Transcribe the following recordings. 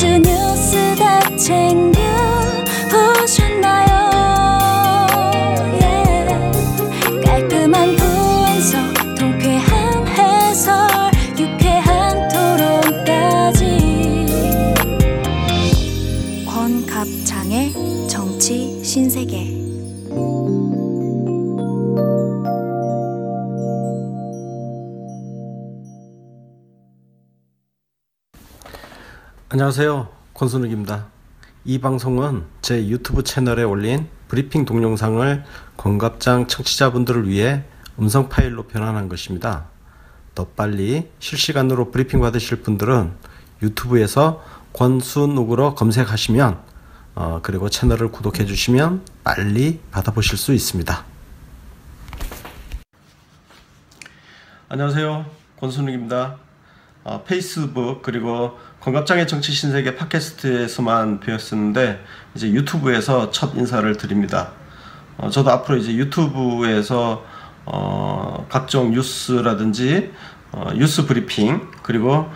한주 뉴스 다 챙겨 보셨나요? yeah. 깔끔한 분석, 통쾌한 해설, 유쾌한 토론까지. 권갑창의 정치 신세계. 안녕하세요. 권순욱입니다. 이 방송은 제 유튜브 채널에 올린 브리핑 동영상을 권갑장 청취자분들을 위해 음성 파일로 변환한 것입니다. 더 빨리 실시간으로 브리핑 받으실 분들은 유튜브에서 권순욱으로 검색하시면 그리고 채널을 구독해 주시면 빨리 받아보실 수 있습니다. 안녕하세요. 권순욱입니다. 페이스북 그리고 권갑장의 정치 신세계 팟캐스트에서만 배웠었는데 이제 유튜브에서 첫 인사를 드립니다. 저도 앞으로 이제 유튜브에서 각종 뉴스라든지 뉴스 브리핑 그리고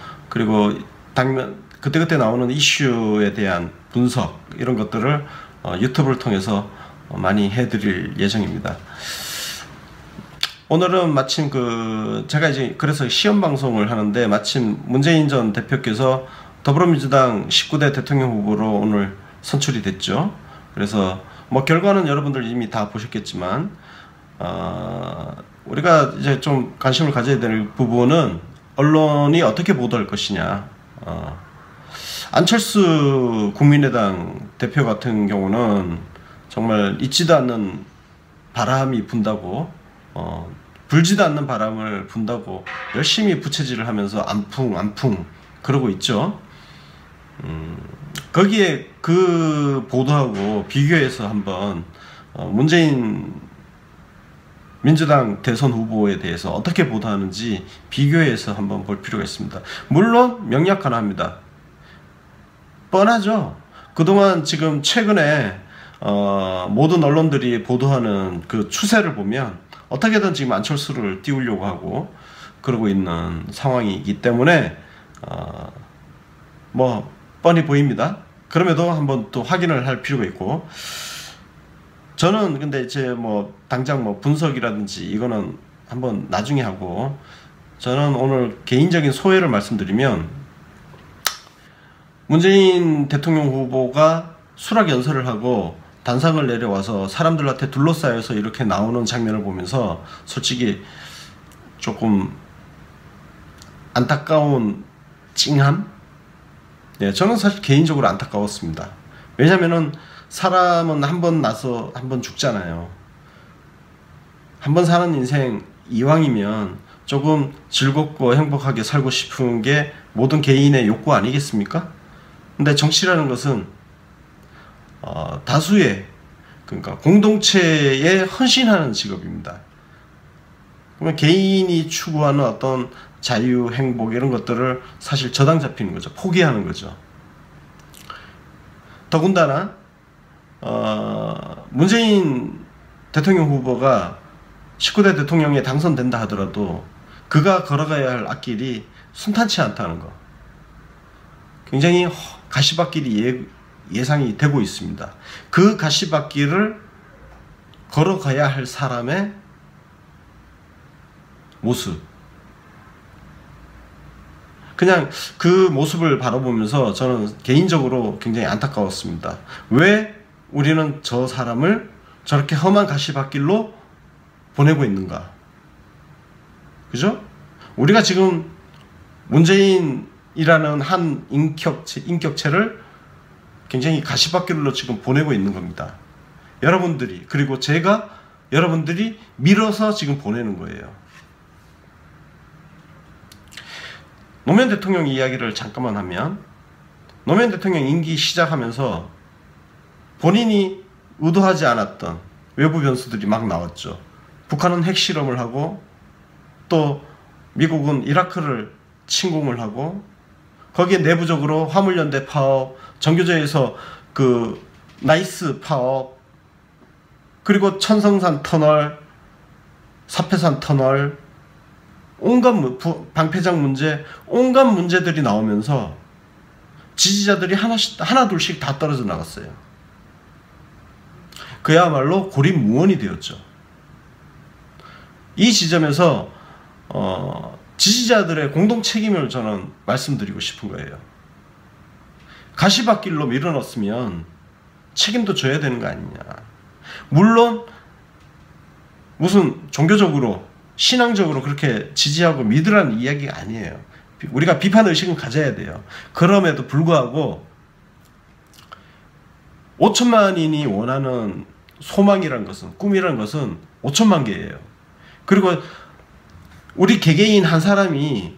당면 그때그때 나오는 이슈에 대한 분석 이런 것들을 유튜브를 통해서 많이 해드릴 예정입니다. 오늘은 마침 제가 이제 그래서 시험 방송을 하는데 마침 문재인 전 대표께서 더불어민주당 19대 대통령 후보로 오늘 선출이 됐죠. 그래서 결과는 여러분들 이미 다 보셨겠지만, 우리가 이제 좀 관심을 가져야 될 부분은 언론이 어떻게 보도할 것이냐. 안철수 국민의당 대표 같은 경우는 정말 잊지도 않는 바람이 분다고, 불지도 않는 바람을 분다고 열심히 부채질을 하면서 안풍 그러고 있죠. 거기에 그 보도하고 비교해서 한번 문재인 민주당 대선 후보에 대해서 어떻게 보도하는지 비교해서 한번 볼 필요가 있습니다. 물론 명약 하나입니다. 뻔하죠. 그동안 지금 최근에 모든 언론들이 보도하는 그 추세를 보면 어떻게든 지금 안철수를 띄우려고 하고 그러고 있는 상황이기 때문에 뻔히 보입니다. 그럼에도 한번 또 확인을 할 필요가 있고, 저는 근데 이제 당장 분석이라든지 이거는 한번 나중에 하고, 저는 오늘 개인적인 소회를 말씀드리면 문재인 대통령 후보가 수락 연설을 하고 단상을 내려와서 사람들한테 둘러싸여서 이렇게 나오는 장면을 보면서 솔직히 조금 안타까운 찡함? 네, 저는 사실 개인적으로 안타까웠습니다. 왜냐면은 사람은 한 번 나서 한 번 죽잖아요. 한 번 사는 인생 이왕이면 조금 즐겁고 행복하게 살고 싶은 게 모든 개인의 욕구 아니겠습니까? 근데 정치라는 것은 다수의, 그러니까 공동체에 헌신하는 직업입니다. 그러면 개인이 추구하는 어떤 자유, 행복 이런 것들을 사실 저당 잡히는 거죠. 포기하는 거죠. 더군다나 문재인 대통령 후보가 19대 대통령에 당선된다 하더라도 그가 걸어가야 할 앞길이 순탄치 않다는 거. 굉장히 가시밭길이 예상이 되고 있습니다. 그 가시밭길을 걸어가야 할 사람의 모습, 그냥 그 모습을 바라보면서 저는 개인적으로 굉장히 안타까웠습니다. 왜 우리는 저 사람을 저렇게 험한 가시밭길로 보내고 있는가? 그죠? 우리가 지금 문재인이라는 한 인격체를 굉장히 가시밭길로 지금 보내고 있는 겁니다. 여러분들이, 그리고 제가, 여러분들이 밀어서 지금 보내는 거예요. 노무현 대통령 이야기를 잠깐만 하면, 노무현 대통령 임기 시작하면서 본인이 의도하지 않았던 외부 변수들이 막 나왔죠. 북한은 핵실험을 하고, 또 미국은 이라크를 침공을 하고, 거기에 내부적으로 화물연대 파업, 정교제에서 그 나이스 파업, 그리고 천성산 터널, 사패산 터널, 온갖 방패장 문제, 온갖 문제들이 나오면서 지지자들이 하나둘씩 다 떨어져 나갔어요. 그야말로 고립무원이 되었죠. 이 지점에서 지지자들의 공동 책임을 저는 말씀드리고 싶은 거예요. 가시밭길로 밀어넣었으면 책임도 져야 되는 거 아니냐. 물론 무슨 종교적으로 신앙적으로 그렇게 지지하고 믿으라는 이야기가 아니에요. 우리가 비판의식은 가져야 돼요. 그럼에도 불구하고 5천만인이 원하는 소망이란 것은, 꿈이란 것은 5천만 개예요. 그리고 우리 개개인 한 사람이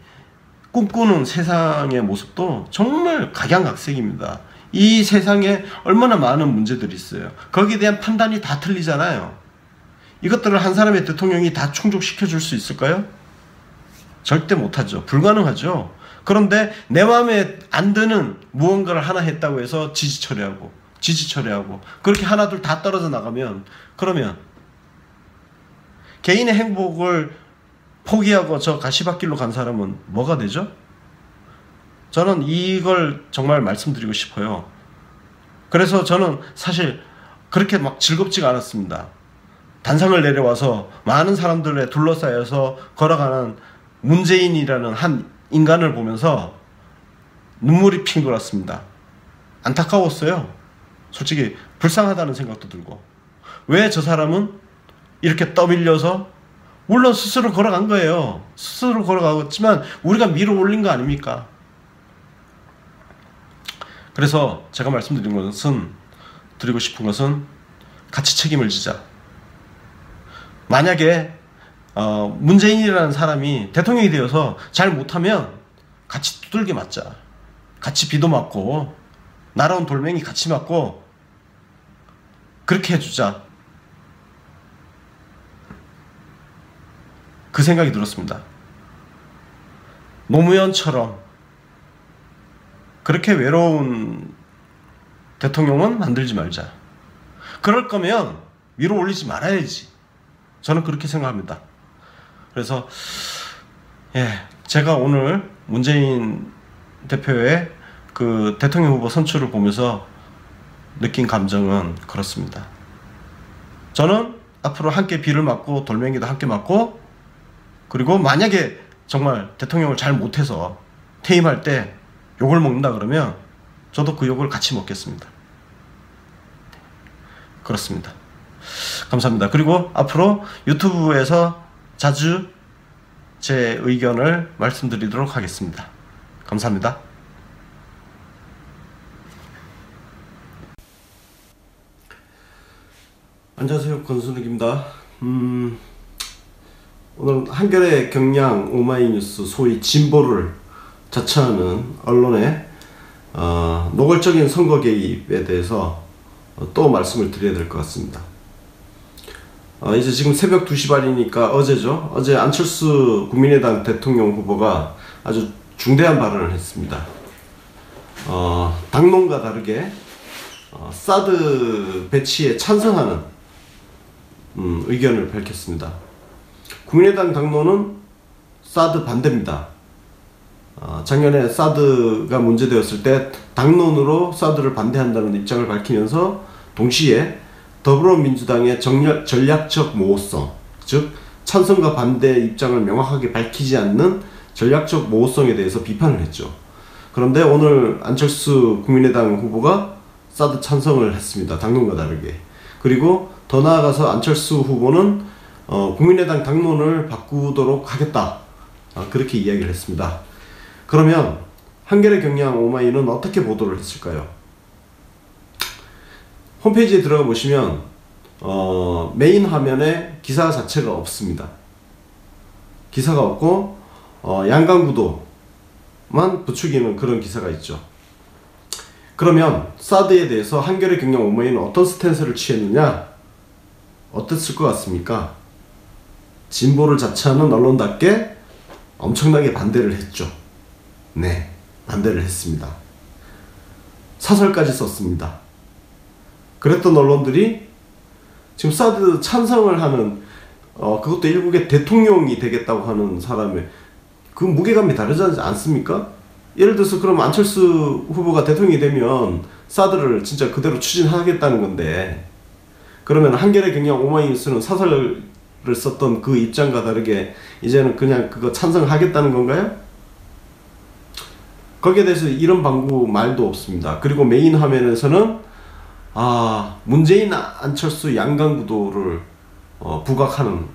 꿈꾸는 세상의 모습도 정말 각양각색입니다. 이 세상에 얼마나 많은 문제들이 있어요. 거기에 대한 판단이 다 틀리잖아요. 이것들을 한 사람의 대통령이 다 충족시켜줄 수 있을까요? 절대 못하죠. 불가능하죠. 그런데 내 마음에 안 드는 무언가를 하나 했다고 해서 지지 철회하고 그렇게 하나둘 다 떨어져 나가면, 그러면 개인의 행복을 포기하고 저 가시밭길로 간 사람은 뭐가 되죠? 저는 이걸 정말 말씀드리고 싶어요. 그래서 저는 사실 그렇게 막 즐겁지가 않았습니다. 단상을 내려와서 많은 사람들에 둘러싸여서 걸어가는 문재인이라는 한 인간을 보면서 눈물이 핑 돌았습니다. 안타까웠어요. 솔직히 불쌍하다는 생각도 들고, 왜 저 사람은 이렇게 떠밀려서, 물론 스스로 걸어간 거예요. 스스로 걸어갔지만 우리가 밀어 올린 거 아닙니까? 그래서 제가 드리고 싶은 것은 같이 책임을 지자. 만약에 문재인이라는 사람이 대통령이 되어서 잘 못하면 같이 두들겨 맞자. 같이 비도 맞고 날아온 돌멩이 같이 맞고 그렇게 해주자. 그 생각이 들었습니다. 노무현처럼 그렇게 외로운 대통령은 만들지 말자. 그럴 거면 위로 올리지 말아야지. 저는 그렇게 생각합니다. 그래서 제가 오늘 문재인 대표의 그 대통령 후보 선출을 보면서 느낀 감정은 그렇습니다. 저는 앞으로 함께 비를 맞고 돌멩이도 함께 맞고, 그리고 만약에 정말 대통령을 잘 못해서 퇴임할 때 욕을 먹는다 그러면 저도 그 욕을 같이 먹겠습니다. 그렇습니다. 감사합니다. 그리고 앞으로 유튜브에서 자주 제 의견을 말씀드리도록 하겠습니다. 감사합니다. 안녕하세요. 권순욱입니다. 오늘 한겨레, 경향, 오마이뉴스, 소위 진보를 자처하는 언론의 노골적인 선거 개입에 대해서 또 말씀을 드려야 될 것 같습니다. 이제 지금 새벽 2시 반이니까 어제죠. 어제 안철수 국민의당 대통령 후보가 아주 중대한 발언을 했습니다. 당론과 다르게 사드 배치에 찬성하는 의견을 밝혔습니다. 국민의당 당론은 사드 반대입니다. 작년에 사드가 문제되었을 때 당론으로 사드를 반대한다는 입장을 밝히면서 동시에 더불어민주당의 전략적 모호성, 즉 찬성과 반대 입장을 명확하게 밝히지 않는 전략적 모호성에 대해서 비판을 했죠. 그런데 오늘 안철수 국민의당 후보가 사드 찬성을 했습니다. 당론과 다르게. 그리고 더 나아가서 안철수 후보는 국민의당 당론을 바꾸도록 하겠다, 그렇게 이야기를 했습니다. 그러면 한겨레, 경향, 오마이는 어떻게 보도를 했을까요? 홈페이지에 들어가 보시면 메인 화면에 기사 자체가 없습니다. 기사가 없고 양강구도만 부추기는 그런 기사가 있죠. 그러면 사드에 대해서 한겨레, 경향, 오마이는 어떤 스탠스를 취했느냐? 어땠을 것 같습니까? 진보를 자처하는 언론답게 엄청나게 반대를 했죠. 네, 반대를 했습니다. 사설까지 썼습니다. 그랬던 언론들이 지금 사드 찬성을 하는, 그것도 일국의 대통령이 되겠다고 하는 사람의 그 무게감이 다르지 않습니까? 예를 들어서 그럼 안철수 후보가 대통령이 되면 사드를 진짜 그대로 추진하겠다는 건데, 그러면 한겨레 경향 오마이뉴스는 사설을 썼던 그 입장과 다르게 이제는 그냥 그거 찬성하겠다는 건가요? 거기에 대해서 이런 방구 말도 없습니다. 그리고 메인 화면에서는 문재인 안철수 양강구도를 부각하는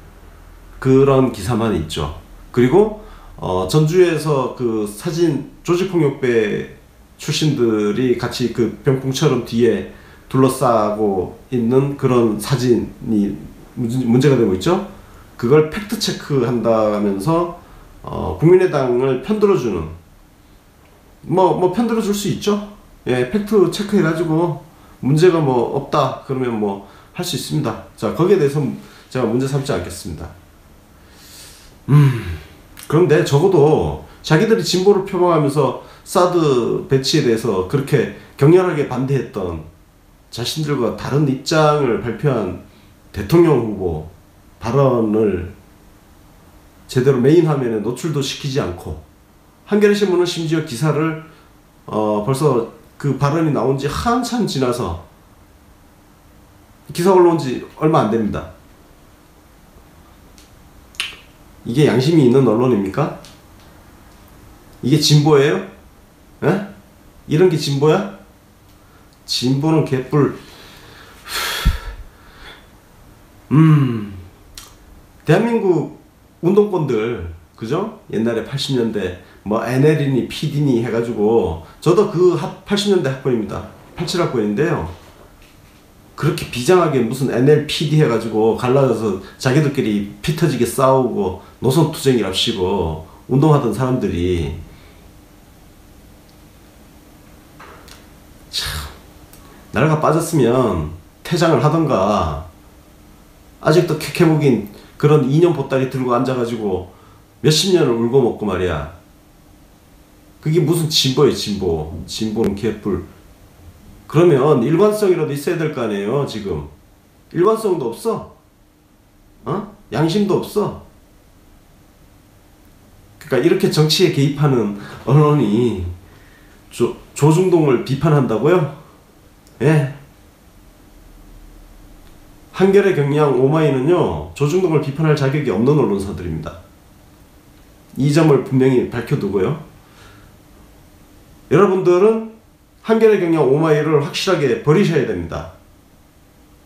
그런 기사만 있죠. 그리고 전주에서 그 사진 조직폭력배 출신들이 같이 그 병풍처럼 뒤에 둘러싸고 있는 그런 사진이 문제가 되고 있죠. 그걸 팩트체크 한다면서 국민의당을 편들어주는, 뭐 편들어줄 수 있죠. 예, 팩트체크 해가지고 문제가 뭐 없다 그러면 뭐 할 수 있습니다. 자, 거기에 대해서 제가 문제 삼지 않겠습니다. 그런데 적어도 자기들이 진보를 표방하면서 사드 배치에 대해서 그렇게 격렬하게 반대했던 자신들과 다른 입장을 발표한 대통령 후보 발언을 제대로 메인 화면에 노출도 시키지 않고, 한겨레신문은 심지어 기사를 벌써 그 발언이 나온 지 한참 지나서 기사 올라온 지 얼마 안 됩니다. 이게 양심이 있는 언론입니까? 이게 진보예요? 에? 이런 게 진보야? 진보는 개뿔. 대한민국 운동권들, 그죠? 옛날에 80년대 뭐 NL이니 PD니 해가지고, 저도 그 80년대 학번입니다. 87학번인데요 그렇게 비장하게 무슨 NL, PD 해가지고 갈라져서 자기들끼리 피 터지게 싸우고 노선투쟁이랍시고 운동하던 사람들이 참, 나라가 빠졌으면 퇴장을 하던가, 아직도 쾌쾌목인 그런 이념 보따리 들고 앉아가지고 몇십 년을 울고 먹고 말이야. 그게 무슨 진보예요, 진보. 진보는 개뿔. 그러면 일관성이라도 있어야 될 거 아니에요, 지금. 일관성도 없어. 양심도 없어. 그러니까 이렇게 정치에 개입하는 언론이 조중동을 비판한다고요? 예. 한겨레 경향 오마이는요, 조중동을 비판할 자격이 없는 언론사들입니다. 이 점을 분명히 밝혀두고요. 여러분들은 한겨레 경향 오마이를 확실하게 버리셔야 됩니다.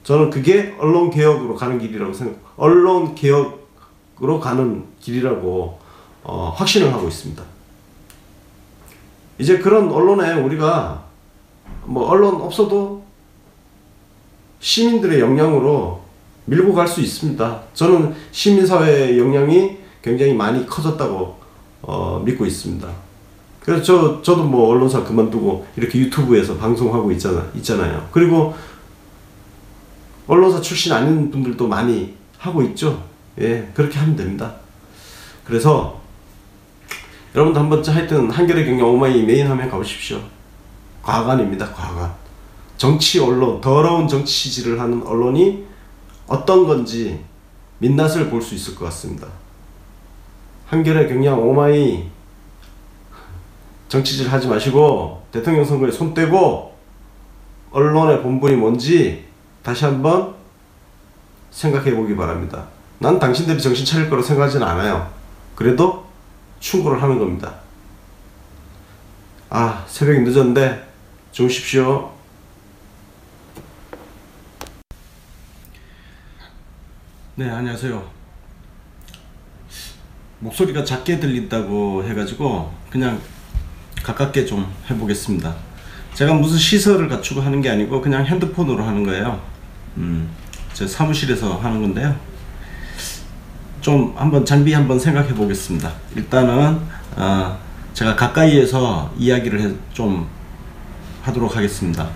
저는 그게 언론개혁으로 가는 길이라고 생각합니다. 언론개혁으로 가는 길이라고 확신을 하고 있습니다. 이제 그런 언론에 우리가 뭐 언론 없어도 시민들의 역량으로 밀고 갈 수 있습니다. 저는 시민사회의 역량이 굉장히 많이 커졌다고 믿고 있습니다. 그래서 저도 뭐 언론사 그만두고 이렇게 유튜브에서 방송하고 있잖아요. 그리고 언론사 출신 아닌 분들도 많이 하고 있죠. 예, 그렇게 하면 됩니다. 그래서 여러분도 한번 하여튼 한겨레 경향 오마이 메인 화면 가보십시오. 과관입니다, 과관. 정치 언론, 더러운 정치질을 하는 언론이 어떤 건지 민낯을 볼 수 있을 것 같습니다. 한겨레 경향 오마이 정치질 하지 마시고 대통령 선거에 손 떼고 언론의 본분이 뭔지 다시 한번 생각해 보기 바랍니다. 난 당신들이 정신 차릴 거라고 생각하진 않아요. 그래도 충고를 하는 겁니다. 새벽이 늦었는데 주무십시오. 네, 안녕하세요. 목소리가 작게 들린다고 해가지고 그냥 가깝게 좀 해보겠습니다. 제가 무슨 시설을 갖추고 하는 게 아니고 그냥 핸드폰으로 하는 거예요. 제 사무실에서 하는 건데요. 좀 한번 장비 한번 생각해 보겠습니다. 일단은 제가 가까이에서 이야기를 좀 하도록 하겠습니다.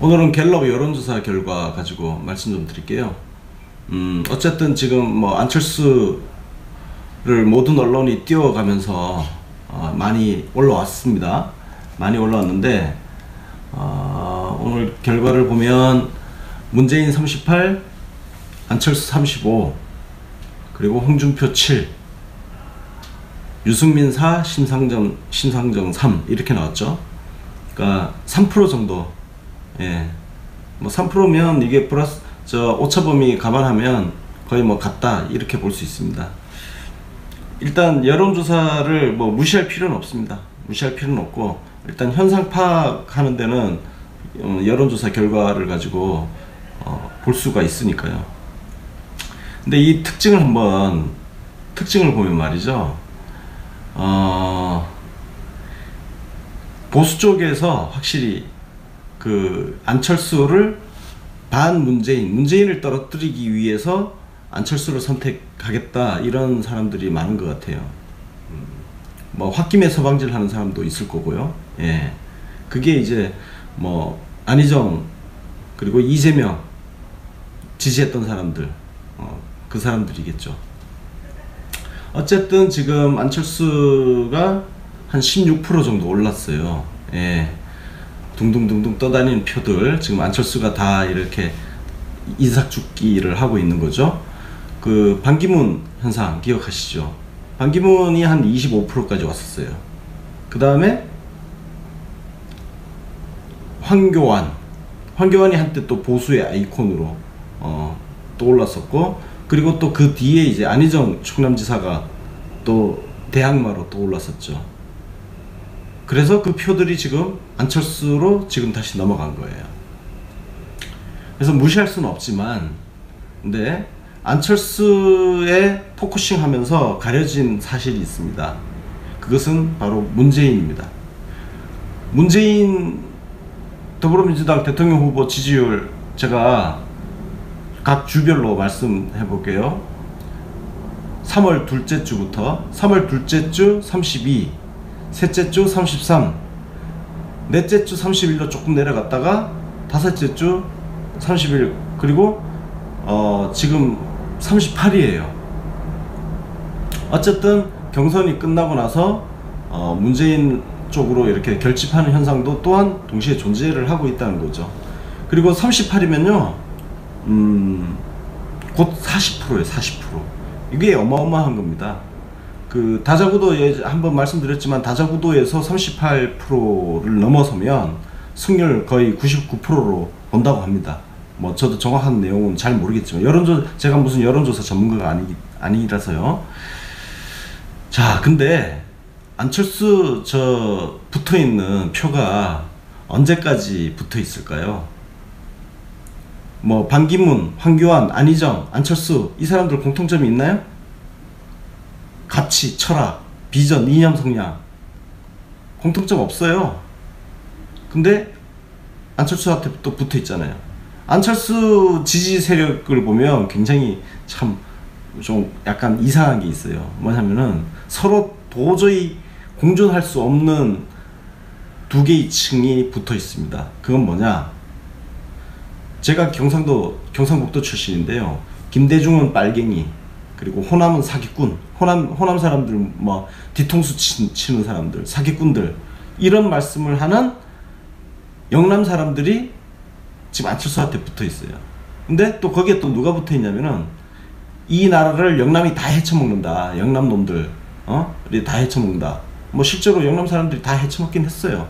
오늘은 갤럽 여론조사 결과 가지고 말씀 좀 드릴게요. 어쨌든 지금 뭐 안철수를 모든 언론이 띄워가면서 많이 올라왔습니다. 많이 올라왔는데 오늘 결과를 보면 문재인 38, 안철수 35, 그리고 홍준표 7, 유승민 4, 신상정 3 이렇게 나왔죠. 그러니까 3% 정도. 예. 뭐 3%면 이게 플러스 저 오차범위 감안하면 거의 뭐 같다 이렇게 볼 수 있습니다. 일단 여론조사를 뭐 무시할 필요는 없습니다. 무시할 필요는 없고 일단 현상 파악하는 데는 여론조사 결과를 가지고 볼 수가 있으니까요. 근데 이 특징을 한번 보면 말이죠. 보수 쪽에서 확실히 그 안철수를 문재인을 떨어뜨리기 위해서 안철수를 선택하겠다 이런 사람들이 많은 것 같아요. 뭐 홧김에 서방질 하는 사람도 있을 거고요. 예, 그게 이제 뭐 안희정 그리고 이재명 지지했던 사람들 그 사람들이겠죠. 어쨌든 지금 안철수가 한 16% 정도 올랐어요. 예, 둥둥둥둥 떠다니는 표들 지금 안철수가 다 이렇게 인삭죽기를 하고 있는 거죠. 그 반기문 현상 기억하시죠? 반기문이 한 25%까지 왔었어요. 그 다음에 황교안이 한때 또 보수의 아이콘으로 또 올랐었고, 그리고 또 그 뒤에 이제 안희정 충남지사가 또 대항마로 또 올랐었죠. 그래서 그 표들이 지금 안철수로 지금 다시 넘어간 거예요. 그래서 무시할 수는 없지만, 근데 안철수에 포커싱 하면서 가려진 사실이 있습니다. 그것은 바로 문재인입니다. 문재인 더불어민주당 대통령 후보 지지율 제가 각 주별로 말씀해 볼게요. 3월 둘째 주부터 3월 둘째 주 32, 셋째 주 33, 넷째 주 31로 조금 내려갔다가 다섯째 주 31, 그리고 지금 38이에요. 어쨌든 경선이 끝나고 나서 문재인 쪽으로 이렇게 결집하는 현상도 또한 동시에 존재를 하고 있다는 거죠. 그리고 38이면요 곧 40%예요. 40%. 이게 어마어마한 겁니다. 그 다자구도에 한번 말씀드렸지만 다자구도에서 38%를 넘어서면 승률 거의 99%로 본다고 합니다. 뭐 저도 정확한 내용은 잘 모르겠지만 제가 무슨 여론조사 전문가가 아니라서요. 자, 근데 안철수 저 붙어있는 표가 언제까지 붙어있을까요? 뭐 반기문, 황교안, 안희정, 안철수 이 사람들 공통점이 있나요? 가치, 철학, 비전, 이념, 성향 공통점 없어요. 근데 안철수한테 또 붙어있잖아요. 안철수 지지 세력을 보면 굉장히 참 좀 약간 이상한 게 있어요. 뭐냐면은 서로 도저히 공존할 수 없는 두 개의 층이 붙어 있습니다. 그건 뭐냐? 제가 경상북도 출신인데요. 김대중은 빨갱이, 그리고 호남은 사기꾼, 호남 사람들 뭐 뒤통수 치는 사람들, 사기꾼들 이런 말씀을 하는 영남 사람들이 지금 안철수한테 붙어 있어요. 근데 또 거기에 또 누가 붙어 있냐면은 이 나라를 영남이 다 헤쳐먹는다. 영남 놈들, 우리 다 헤쳐먹는다. 뭐 실제로 영남 사람들이 다 헤쳐먹긴 했어요.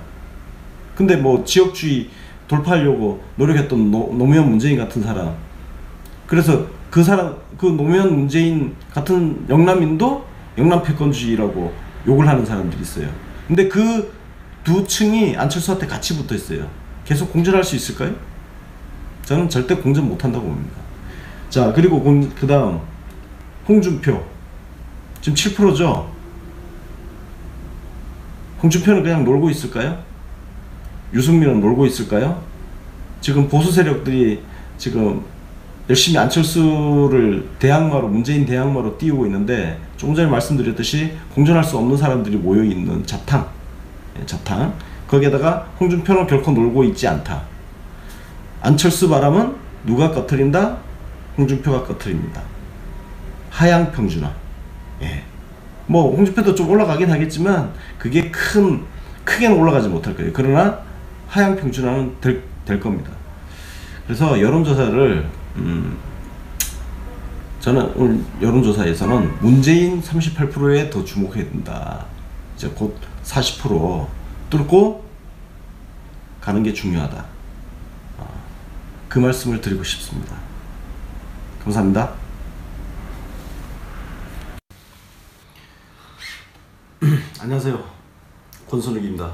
근데 뭐 지역주의 돌파하려고 노력했던 노무현 문재인 같은 사람, 그래서 그 노무현 문재인 같은 영남인도 영남 패권주의라고 욕을 하는 사람들이 있어요. 근데 그 두 층이 안철수한테 같이 붙어 있어요. 계속 공존할 수 있을까요? 저는 절대 공존 못한다고 봅니다. 자, 그리고 그 다음 홍준표 지금 7%죠? 홍준표는 그냥 놀고 있을까요? 유승민은 놀고 있을까요? 지금 보수 세력들이 지금 열심히 안철수를 대항마로, 문재인 대항마로 띄우고 있는데 조금 전에 말씀드렸듯이 공존할 수 없는 사람들이 모여있는 자탕 거기에다가 홍준표는 결코 놀고 있지 않다. 안철수 바람은 누가 꺼트린다? 홍준표가 꺼트립니다. 하향평준화. 예. 뭐 홍준표도 좀 올라가긴 하겠지만 그게 크게는 올라가지 못할 거예요. 그러나 하향평준화는 될 겁니다. 그래서 여론조사를 저는 오늘 여론조사에서는 문재인 38%에 더 주목해야 된다. 이제 곧 40% 뚫고 가는 게 중요하다. 그 말씀을 드리고 싶습니다. 감사합니다. 안녕하세요. 권선욱입니다.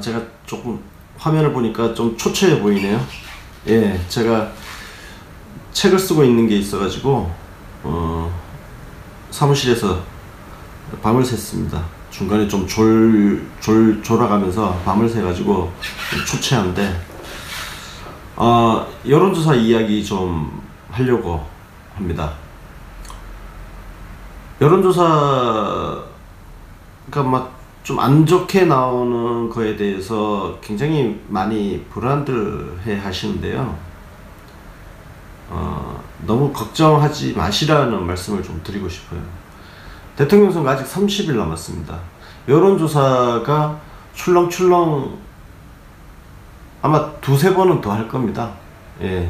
제가 조금 화면을 보니까 좀 초췌해 보이네요. 예, 제가 책을 쓰고 있는 게 있어가지고 사무실에서 밤을 샜습니다. 중간에 좀 졸아가면서 밤을 새가지고 초췌한데 여론조사 이야기 좀 하려고 합니다. 여론조사가 막 좀 안 좋게 나오는 거에 대해서 굉장히 많이 불안들해 하시는데요. 너무 걱정하지 마시라는 말씀을 좀 드리고 싶어요. 대통령 선거 아직 30일 남았습니다. 여론조사가 출렁출렁 아마 두세 번은 더 할 겁니다. 예.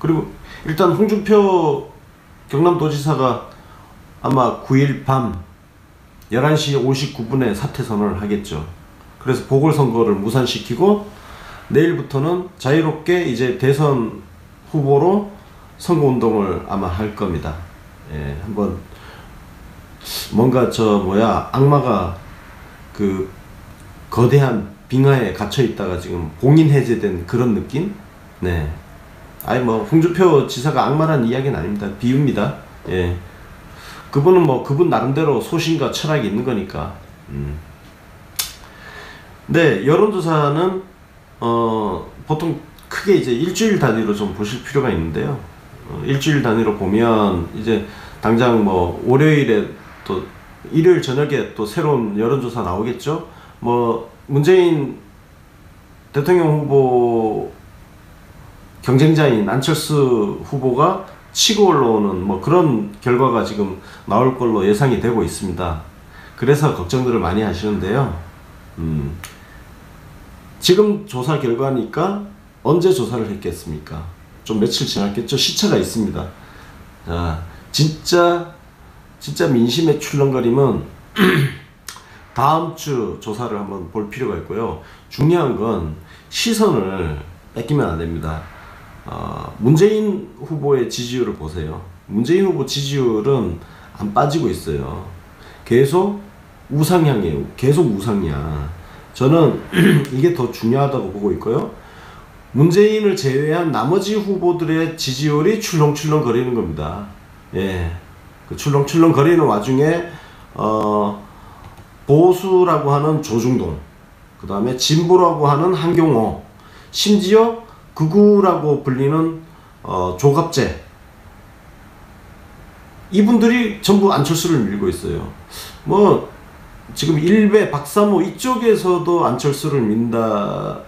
그리고 일단 홍준표 경남도지사가 아마 9일 밤 11시 59분에 사퇴 선언을 하겠죠. 그래서 보궐선거를 무산시키고 내일부터는 자유롭게 이제 대선 후보로 선거운동을 아마 할 겁니다. 예. 한번 뭔가 악마가 그 거대한 빙하에 갇혀있다가 지금 봉인 해제된 그런 느낌? 네. 아니 뭐 홍준표 지사가 악마라는 이야기는 아닙니다. 비유입니다. 예. 그분은 뭐 그분 나름대로 소신과 철학이 있는 거니까. 네, 여론조사는 보통 크게 이제 일주일 단위로 좀 보실 필요가 있는데요. 일주일 단위로 보면 이제 당장 뭐 월요일에 또 일요일 저녁에 또 새로운 여론조사 나오겠죠. 뭐 문재인 대통령 후보 경쟁자인 안철수 후보가 치고 올라오는 뭐 그런 결과가 지금 나올 걸로 예상이 되고 있습니다. 그래서 걱정들을 많이 하시는데요. 지금 조사 결과니까 언제 조사를 했겠습니까? 좀 며칠 지났겠죠? 시차가 있습니다. 자, 진짜 민심의 출렁거림은 다음 주 조사를 한번 볼 필요가 있고요. 중요한 건 시선을 뺏기면 안 됩니다. 문재인 후보의 지지율을 보세요. 문재인 후보 지지율은 안 빠지고 있어요. 계속 우상향이에요. 계속 우상향. 저는 이게 더 중요하다고 보고 있고요. 문재인을 제외한 나머지 후보들의 지지율이 출렁출렁 거리는 겁니다. 예, 그 출렁출렁 거리는 와중에 보수라고 하는 조중동, 그 다음에 진보라고 하는 한경오, 심지어 극우라고 불리는 조갑제, 이분들이 전부 안철수를 밀고 있어요. 뭐 지금 일베, 박사모 이쪽에서도 안철수를 민다는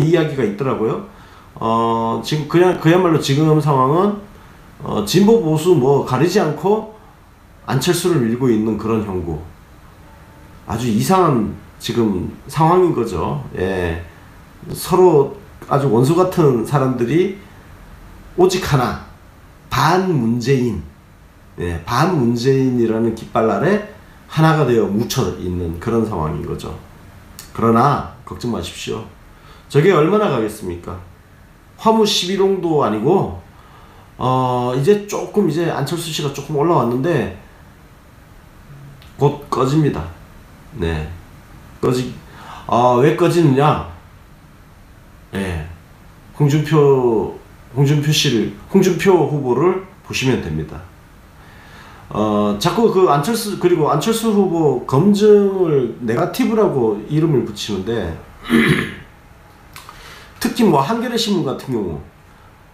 이야기가 있더라고요. 지금 그야말로 지금 상황은 진보 보수 뭐 가리지 않고 안철수를 밀고 있는 그런 형국. 아주 이상한 지금 상황인 거죠. 예. 서로 아주 원수 같은 사람들이 오직 하나, 반문재인, 예, 반문재인이라는 깃발 아래 하나가 되어 뭉쳐 있는 그런 상황인 거죠. 그러나 걱정 마십시오. 저게 얼마나 가겠습니까? 화무 11홍도 아니고 이제 조금 안철수 씨가 조금 올라왔는데 곧 꺼집니다. 네, 왜 꺼지느냐? 네, 홍준표 후보를 보시면 됩니다. 자꾸 그 안철수 후보 검증을 네거티브라고 이름을 붙이는데, 특히 뭐 한겨레 신문 같은 경우,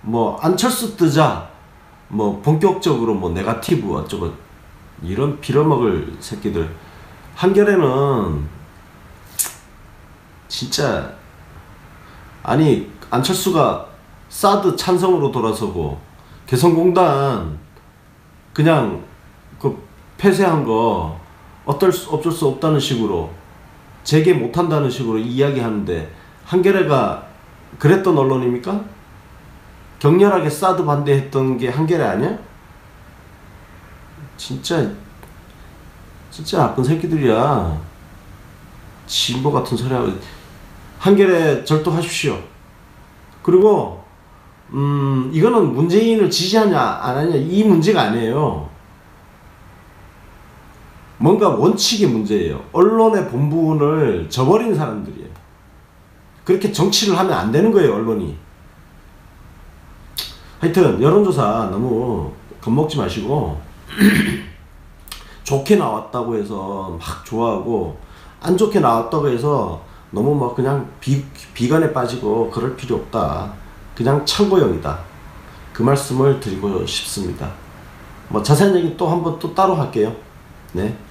뭐 안철수 뜨자, 뭐 본격적으로 뭐 네거티브 어쩌고 이런 빌어먹을 새끼들. 한겨레는 진짜 아니 안철수가 사드 찬성으로 돌아서고 개성공단 그냥 그 폐쇄한 거 어쩔 수 없다는 식으로 재개 못한다는 식으로 이야기하는데 한겨레가 그랬던 언론입니까? 격렬하게 사드 반대했던 게 한겨레 아니야? 진짜 나쁜 새끼들이야. 진보 같은 소리하고. 한겨레 절도하십시오. 그리고 이거는 문재인을 지지하냐 안 하냐 이 문제가 아니에요. 뭔가 원칙이 문제예요. 언론의 본분을 저버린 사람들이에요. 그렇게 정치를 하면 안 되는 거예요, 언론이. 하여튼 여론조사 너무 겁먹지 마시고 좋게 나왔다고 해서 막 좋아하고 안 좋게 나왔다고 해서 너무 막 그냥 비관에 빠지고 그럴 필요 없다. 그냥 참고용이다. 그 말씀을 드리고 싶습니다. 뭐 자세한 얘기 또 한번 또 따로 할게요. 네.